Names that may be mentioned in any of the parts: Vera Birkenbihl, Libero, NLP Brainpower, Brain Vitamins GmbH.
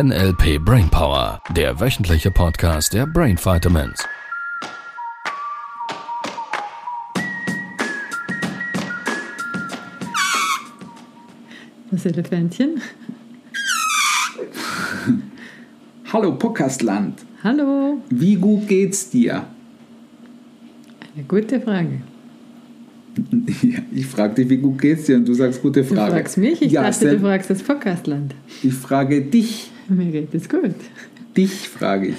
NLP Brainpower, der wöchentliche Podcast der Brain Vitamins. Das Elefantchen. Hallo Podcastland. Hallo. Wie gut geht's dir? Eine gute Frage. Ja, ich frage dich, wie gut geht's dir? Und du sagst, gute Frage. Du fragst mich, ich dachte, du fragst das Podcastland. Ich frage dich. Mir geht es gut. Dich frage ich.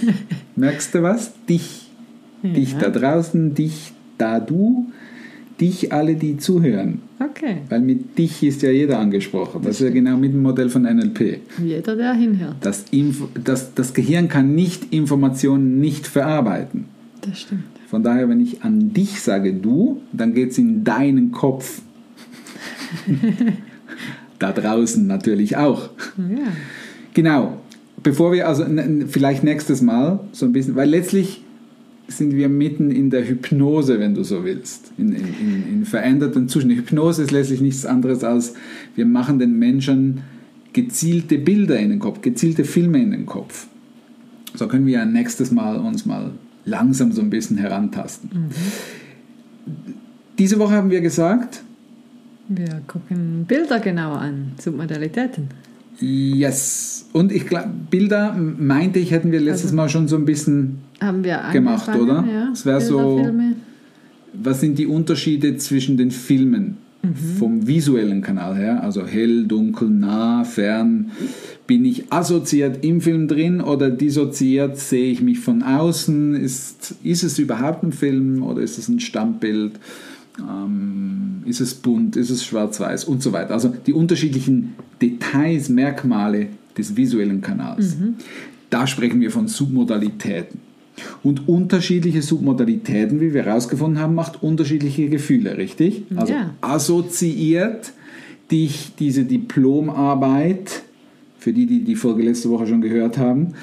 Merkst du was? Dich. Ja. Dich da draußen, dich da du, dich alle, die zuhören. Okay. Weil mit dich ist ja jeder angesprochen. Das ist ja genau mit dem Modell von NLP. Jeder, der hinhört. Das Gehirn kann nicht Informationen nicht verarbeiten. Das stimmt. Von daher, wenn ich an dich sage, du, dann geht es in deinen Kopf. Da draußen natürlich auch. Ja. Genau. Bevor wir also vielleicht nächstes Mal so ein bisschen, weil letztlich sind wir mitten in der Hypnose, wenn du so willst, in veränderten Zuständen. Hypnose ist letztlich nichts anderes als, wir machen den Menschen gezielte Bilder in den Kopf, gezielte Filme in den Kopf. So können wir nächstes Mal uns mal langsam so ein bisschen herantasten. Mhm. Diese Woche haben wir gesagt, wir gucken Bilder genauer an, Submodalitäten. Yes. Und ich glaube, Bilder, meinte ich, hätten wir letztes Mal schon so ein bisschen haben wir gemacht, oder? Ja, es wäre so, Filme. Was sind die Unterschiede zwischen den Filmen vom visuellen Kanal her? Also hell, dunkel, nah, fern. Bin ich assoziiert im Film drin oder dissoziiert? Sehe ich mich von außen? Ist es überhaupt ein Film oder ist es ein Standbild? Ist es bunt, ist es schwarz-weiß und so weiter. Also die unterschiedlichen Details, Merkmale des visuellen Kanals. Mhm. Da sprechen wir von Submodalitäten. Und unterschiedliche Submodalitäten, wie wir herausgefunden haben, macht unterschiedliche Gefühle, richtig? Also assoziiert dich diese Diplomarbeit, für die Folge letzte Woche schon gehört haben,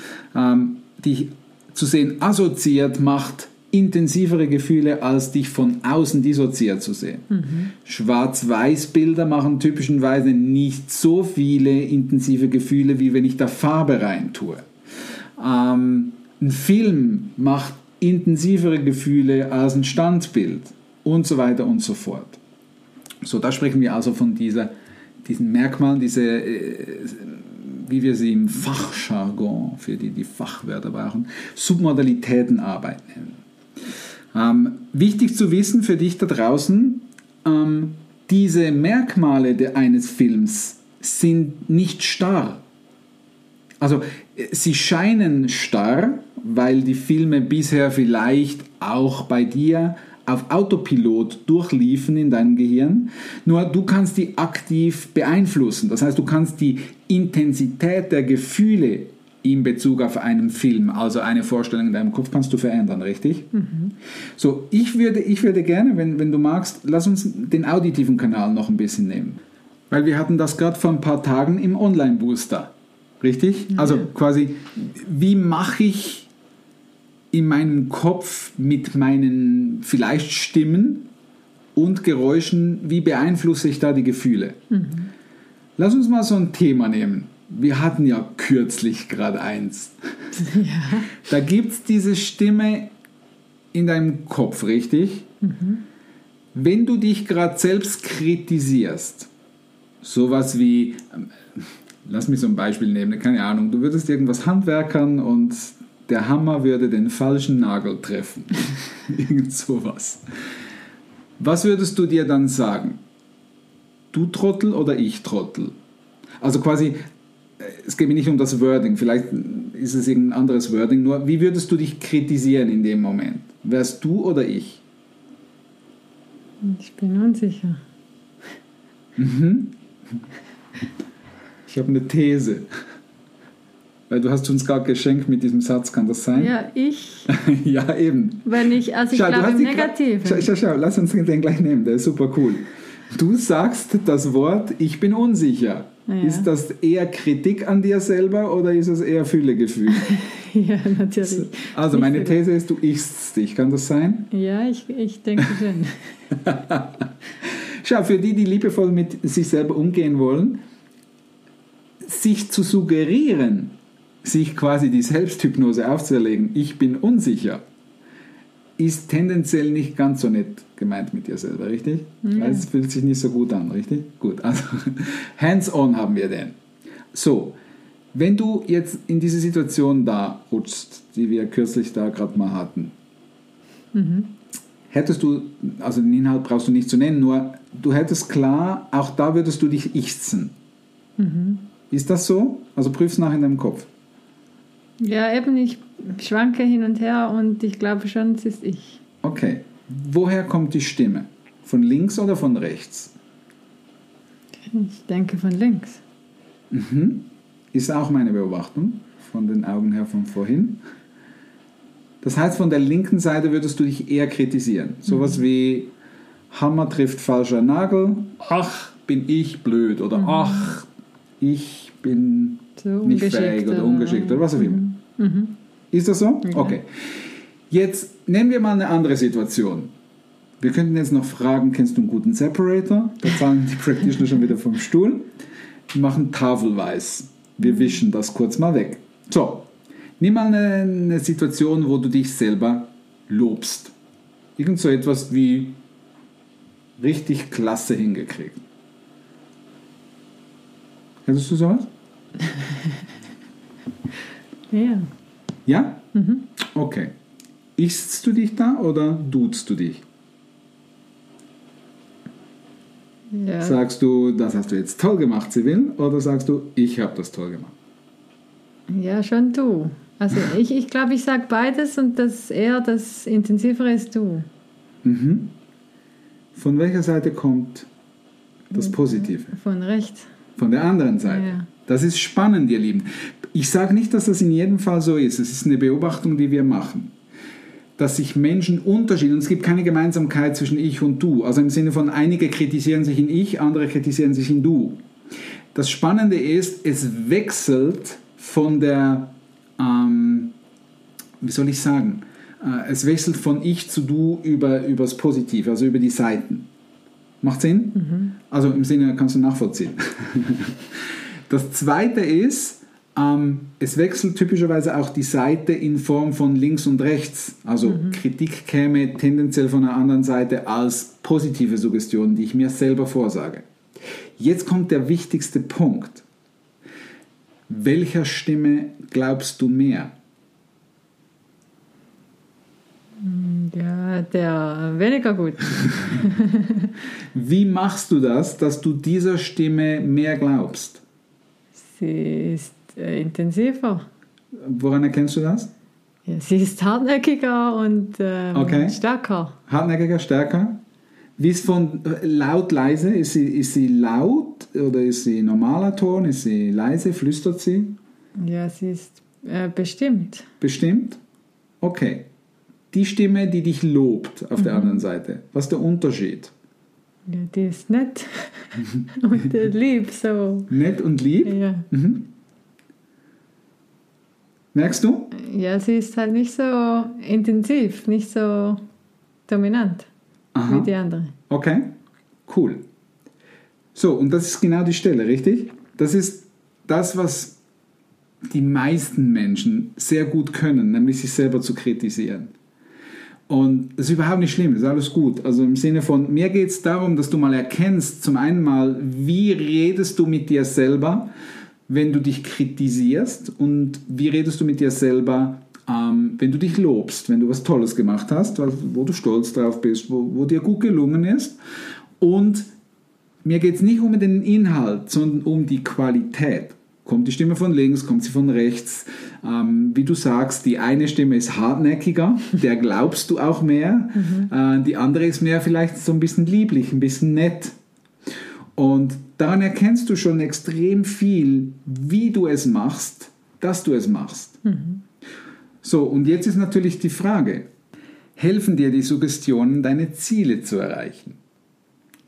dich zu sehen, assoziiert macht intensivere Gefühle, als dich von außen dissoziiert zu sehen. Mhm. Schwarz-Weiß-Bilder machen typischerweise nicht so viele intensive Gefühle, wie wenn ich da Farbe rein tue. Ein Film macht intensivere Gefühle als ein Standbild und so weiter und so fort. So, da sprechen wir also von diesen Merkmalen, wie wir sie im Fachjargon, für die Fachwörter brauchen, Submodalitätenarbeit nennen. Wichtig zu wissen für dich da draußen, diese Merkmale eines Films sind nicht starr. Also sie scheinen starr, weil die Filme bisher vielleicht auch bei dir auf Autopilot durchliefen in deinem Gehirn, nur du kannst die aktiv beeinflussen. Das heißt, du kannst die Intensität der Gefühle in Bezug auf einen Film, also eine Vorstellung in deinem Kopf, kannst du verändern, richtig? Mhm. So, ich würde gerne, wenn du magst, lass uns den auditiven Kanal noch ein bisschen nehmen. Weil wir hatten das gerade vor ein paar Tagen im Online-Booster, richtig? Mhm. Also quasi, wie mache ich in meinem Kopf mit meinen vielleicht Stimmen und Geräuschen, wie beeinflusse ich da die Gefühle? Mhm. Lass uns mal so ein Thema nehmen. Wir hatten ja kürzlich gerade eins. Ja. Da gibt es diese Stimme in deinem Kopf, richtig? Mhm. Wenn du dich gerade selbst kritisierst, sowas wie, lass mich so ein Beispiel nehmen, keine Ahnung, du würdest irgendwas handwerkern und der Hammer würde den falschen Nagel treffen. Irgend sowas. Was würdest du dir dann sagen? Du Trottel oder ich Trottel? Also quasi, es geht mir nicht um das Wording, vielleicht ist es irgendein anderes Wording, nur wie würdest du dich kritisieren in dem Moment? Wärst du oder ich? Ich bin unsicher. Mhm. Ich habe eine These. Weil du hast uns gerade geschenkt mit diesem Satz, kann das sein? Ja, ich. Ja, eben. Wenn ich, also ich schau, glaube im Negativen. Schau, lass uns den gleich nehmen, der ist super cool. Du sagst das Wort, ich bin unsicher. Ja. Ist das eher Kritik an dir selber oder ist es eher Fühlegefühl? Ja, natürlich. Also meine These ist, du ichst dich, kann das sein? Ja, ich denke schon. Schau, für die liebevoll mit sich selber umgehen wollen, sich zu suggerieren, sich quasi die Selbsthypnose aufzuerlegen, ich bin unsicher, ist tendenziell nicht ganz so nett gemeint mit dir selber, richtig? Ja. Weil es fühlt sich nicht so gut an, richtig? Gut, also hands-on haben wir den. So, wenn du jetzt in diese Situation da rutschst, die wir kürzlich da gerade mal hatten, hättest du, also den Inhalt brauchst du nicht zu nennen, nur du hättest klar, auch da würdest du dich ichzen. Ist das so? Also prüf's nach in deinem Kopf. Ja, eben, ich schwanke hin und her und ich glaube schon, es ist ich. Okay. Woher kommt die Stimme? Von links oder von rechts? Ich denke von links. Ist auch meine Beobachtung von den Augen her von vorhin. Das heißt, von der linken Seite würdest du dich eher kritisieren. Sowas wie Hammer trifft falscher Nagel, ach, bin ich blöd oder ach, ich bin so nicht fähig oder ungeschickt oder was auch immer. Ist das so? Okay. Jetzt nehmen wir mal eine andere Situation. Wir könnten jetzt noch fragen, kennst du einen guten Separator? Da fallen die Practitioner schon wieder vom Stuhl. Wir machen Tafelweiß. Wir wischen das kurz mal weg. So, nimm mal eine Situation, wo du dich selber lobst. Irgend so etwas wie richtig klasse hingekriegt. Hättest du sowas? Ja. Ja? Okay. Ichst du dich da oder duzt du dich? Ja. Sagst du, das hast du jetzt toll gemacht, Sibylle, oder sagst du, ich habe das toll gemacht? Ja, schon du. Also ich glaube, ich sage beides und das eher das Intensivere ist du. Von welcher Seite kommt das Positive? Von rechts. Von der anderen Seite. Ja. Das ist spannend, ihr Lieben. Ich sage nicht, dass das in jedem Fall so ist. Es ist eine Beobachtung, die wir machen. Dass sich Menschen unterschieden, und es gibt keine Gemeinsamkeit zwischen ich und du. Also im Sinne von, einige kritisieren sich in ich, andere kritisieren sich in du. Das Spannende ist, es wechselt von der, es wechselt von ich zu du übers Positive, also über die Seiten. Macht Sinn? Also im Sinne, kannst du nachvollziehen. Das Zweite ist, es wechselt typischerweise auch die Seite in Form von links und rechts. Also Kritik käme tendenziell von einer anderen Seite als positive Suggestion, die ich mir selber vorsage. Jetzt kommt der wichtigste Punkt. Welcher Stimme glaubst du mehr? Ja, der weniger gut. Wie machst du das, dass du dieser Stimme mehr glaubst? Sie ist intensiver. Woran erkennst du das? Ja, sie ist hartnäckiger und stärker. Hartnäckiger, stärker. Wie ist von laut, leise? Ist sie laut oder ist sie normaler Ton? Ist sie leise? Flüstert sie? Ja, sie ist bestimmt. Bestimmt? Okay. Die Stimme, die dich lobt auf der anderen Seite, was ist der Unterschied? Ja, die ist nett und lieb. So. Nett und lieb? Ja. Merkst du? Ja, sie ist halt nicht so intensiv, nicht so dominant wie die andere. Okay, cool. So, und das ist genau die Stelle, richtig? Das ist das, was die meisten Menschen sehr gut können, nämlich sich selber zu kritisieren. Und das ist überhaupt nicht schlimm, das ist alles gut. Also im Sinne von, mir geht es darum, dass du mal erkennst, zum einen mal, wie redest du mit dir selber, wenn du dich kritisierst, und wie redest du mit dir selber, wenn du dich lobst, wenn du was Tolles gemacht hast, wo du stolz drauf bist, wo dir gut gelungen ist. Und mir geht es nicht um den Inhalt, sondern um die Qualität. Kommt die Stimme von links, kommt sie von rechts? Wie du sagst, die eine Stimme ist hartnäckiger, der glaubst du auch mehr. Die andere ist mehr vielleicht so ein bisschen lieblich, ein bisschen nett. Und daran erkennst du schon extrem viel, wie du es machst, dass du es machst. So, und jetzt ist natürlich die Frage, helfen dir die Suggestionen, deine Ziele zu erreichen?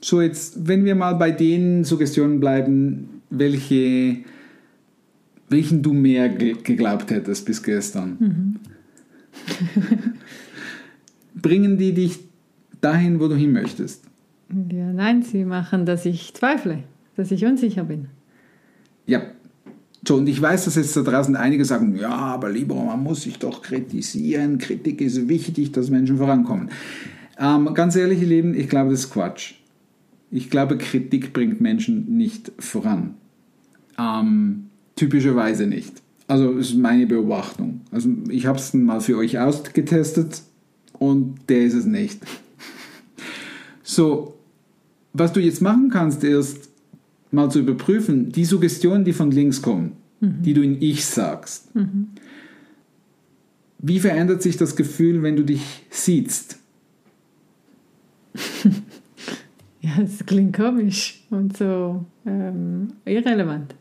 So, jetzt, wenn wir mal bei den Suggestionen bleiben, welchen du mehr geglaubt hättest bis gestern. Bringen die dich dahin, wo du hin möchtest? Ja, nein, sie machen, dass ich zweifle, dass ich unsicher bin. Ja, So, und ich weiß, dass jetzt da draußen einige sagen, ja, aber Libero, man muss sich doch kritisieren, Kritik ist wichtig, dass Menschen vorankommen. Ganz ehrlich, ihr Lieben, ich glaube, das ist Quatsch. Ich glaube, Kritik bringt Menschen nicht voran. Typischerweise nicht. Also, das ist meine Beobachtung. Also, ich habe es mal für euch ausgetestet und der ist es nicht. So, was du jetzt machen kannst, ist mal zu überprüfen, die Suggestionen, die von links kommen, die du in Ich sagst. Wie verändert sich das Gefühl, wenn du dich siehst? Ja, das klingt komisch und so irrelevant.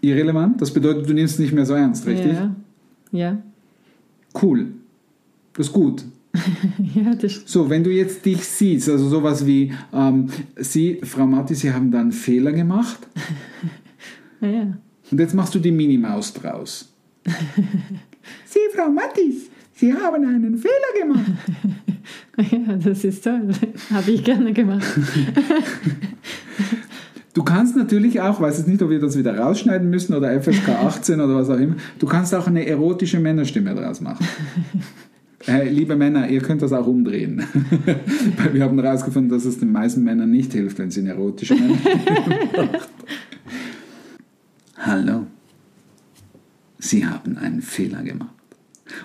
Irrelevant? Das bedeutet, du nimmst es nicht mehr so ernst, richtig? Ja. Cool. Das ist gut. Ja, das so, wenn du jetzt dich siehst, also sowas wie, Sie, Frau Matti, Sie haben da einen Fehler gemacht. Ja. Und jetzt machst du die Minimaus draus. Sie, Frau Mattis, Sie haben einen Fehler gemacht. Ja, das ist toll. Habe ich gerne gemacht. Du kannst natürlich auch, weiß jetzt nicht, ob wir das wieder rausschneiden müssen oder FSK 18 oder was auch immer, du kannst auch eine erotische Männerstimme draus machen. Liebe Männer, ihr könnt das auch umdrehen. Weil wir haben herausgefunden, dass es den meisten Männern nicht hilft, wenn sie eine erotische Männerstimme macht. Hallo, Sie haben einen Fehler gemacht.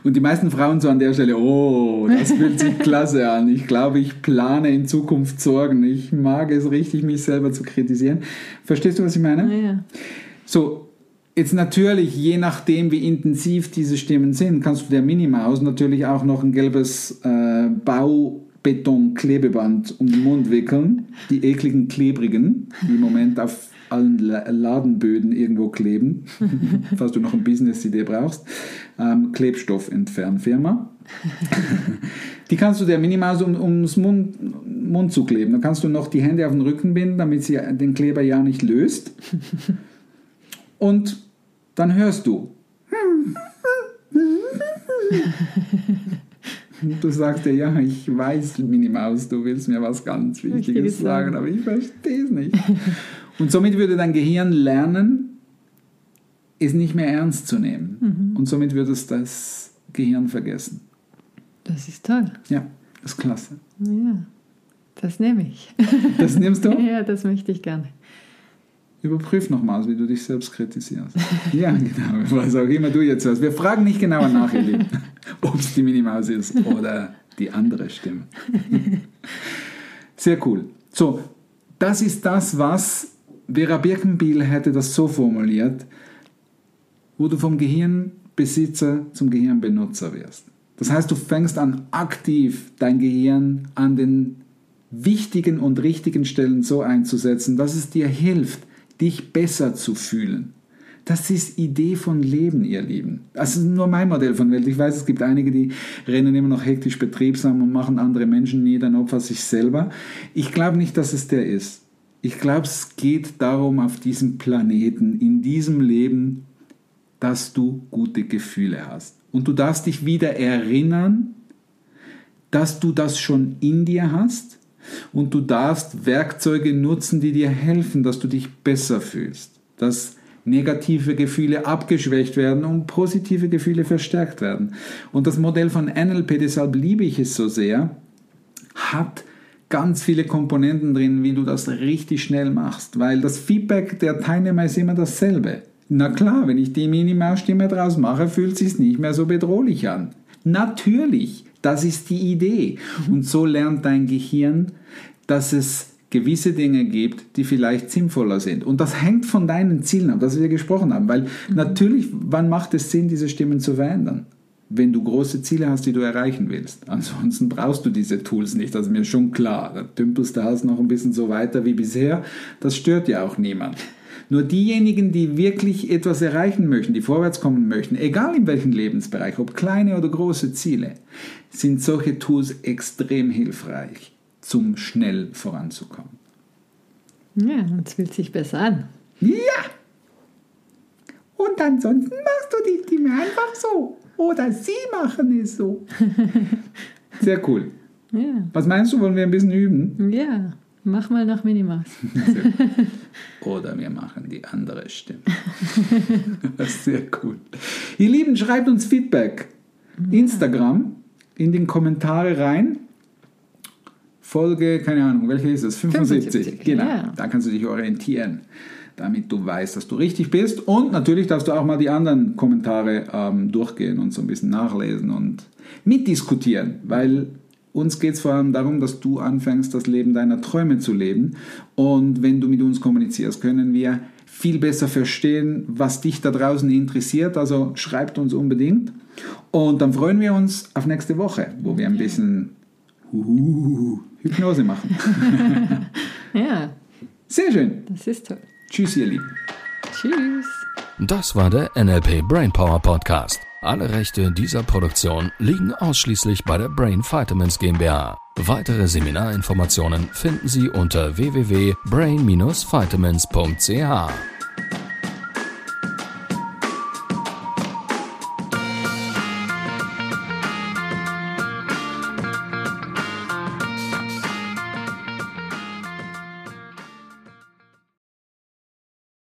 Und die meisten Frauen so an der Stelle, oh, das fühlt sich klasse an. Ich glaube, ich plane in Zukunft Sorgen. Ich mag es richtig, mich selber zu kritisieren. Verstehst du, was ich meine? Ja. So, jetzt natürlich, je nachdem, wie intensiv diese Stimmen sind, kannst du der Minimaus natürlich auch noch ein gelbes Baubeton-Klebeband um den Mund wickeln. Die ekligen, klebrigen, die im Moment auf allen Ladenböden irgendwo kleben, falls du noch eine Business-Idee brauchst, Klebstoffentfernfirma. Die kannst du der Minimaus ums Mund zu kleben. Dann kannst du noch die Hände auf den Rücken binden, damit sie den Kleber ja nicht löst. Und dann hörst du. Du sagst dir, ja, ich weiß, Minimaus, du willst mir was ganz Wichtiges sagen, aber ich verstehe es nicht. Und somit würde dein Gehirn lernen, es nicht mehr ernst zu nehmen. Und somit würde es das Gehirn vergessen. Das ist toll. Ja, das ist klasse. Ja, das nehme ich. Das nimmst du? Ja, das möchte ich gerne. Überprüf nochmals, wie du dich selbst kritisierst. Ja, genau, was auch immer du jetzt hörst. Wir fragen nicht genauer nach, ihr Lieben, ob es die Minimaus ist oder die andere Stimme. Sehr cool. So, das ist das, was Vera Birkenbihl hätte das so formuliert, wo du vom Gehirnbesitzer zum Gehirnbenutzer wirst. Das heißt, du fängst an, aktiv dein Gehirn an den wichtigen und richtigen Stellen so einzusetzen, dass es dir hilft, dich besser zu fühlen. Das ist Idee von Leben, ihr Lieben. Das ist nur mein Modell von Welt. Ich weiß, es gibt einige, die rennen immer noch hektisch betriebsam und machen andere Menschen nieder, dann opfern sich selber. Ich glaube nicht, dass es der ist. Ich glaube, es geht darum, auf diesem Planeten, in diesem Leben, dass du gute Gefühle hast. Und du darfst dich wieder erinnern, dass du das schon in dir hast. Und du darfst Werkzeuge nutzen, die dir helfen, dass du dich besser fühlst. Dass negative Gefühle abgeschwächt werden und positive Gefühle verstärkt werden. Und das Modell von NLP, deshalb liebe ich es so sehr, hat ganz viele Komponenten drin, wie du das richtig schnell machst. Weil das Feedback der Teilnehmer ist immer dasselbe. Na klar, wenn ich die Minimalstimme draus mache, fühlt es sich nicht mehr so bedrohlich an. Natürlich. Das ist die Idee. Und so lernt dein Gehirn, dass es gewisse Dinge gibt, die vielleicht sinnvoller sind. Und das hängt von deinen Zielen ab, das wir gesprochen haben. Weil natürlich, wann macht es Sinn, diese Stimmen zu verändern? Wenn du große Ziele hast, die du erreichen willst. Ansonsten brauchst du diese Tools nicht, das ist mir schon klar. Da dümpelst du halt noch ein bisschen so weiter wie bisher. Das stört ja auch niemand. Nur diejenigen, die wirklich etwas erreichen möchten, die vorwärts kommen möchten, egal in welchem Lebensbereich, ob kleine oder große Ziele, sind solche Tools extrem hilfreich, zum schnell voranzukommen. Ja, das fühlt sich besser an. Ja! Und ansonsten machst du die Stimme einfach so. Oder sie machen es so. Sehr cool. Ja. Was meinst du, wollen wir ein bisschen üben? Ja. Mach mal nach Minimax. Oder wir machen die andere Stimme. Sehr gut. Ihr Lieben, schreibt uns Feedback. Instagram, in den Kommentare rein. Folge, keine Ahnung, welche ist es? 75. Genau, ja. Da kannst du dich orientieren, damit du weißt, dass du richtig bist. Und natürlich darfst du auch mal die anderen Kommentare durchgehen und so ein bisschen nachlesen und mitdiskutieren, weil uns geht es vor allem darum, dass du anfängst, das Leben deiner Träume zu leben. Und wenn du mit uns kommunizierst, können wir viel besser verstehen, was dich da draußen interessiert. Also schreibt uns unbedingt. Und dann freuen wir uns auf nächste Woche, wo wir ein bisschen Hypnose machen. Ja. Sehr schön. Das ist toll. Tschüss, ihr Lieben. Tschüss. Das war der NLP Brainpower Podcast. Alle Rechte dieser Produktion liegen ausschließlich bei der Brain Vitamins GmbH. Weitere Seminarinformationen finden Sie unter www.brain-vitamins.ch.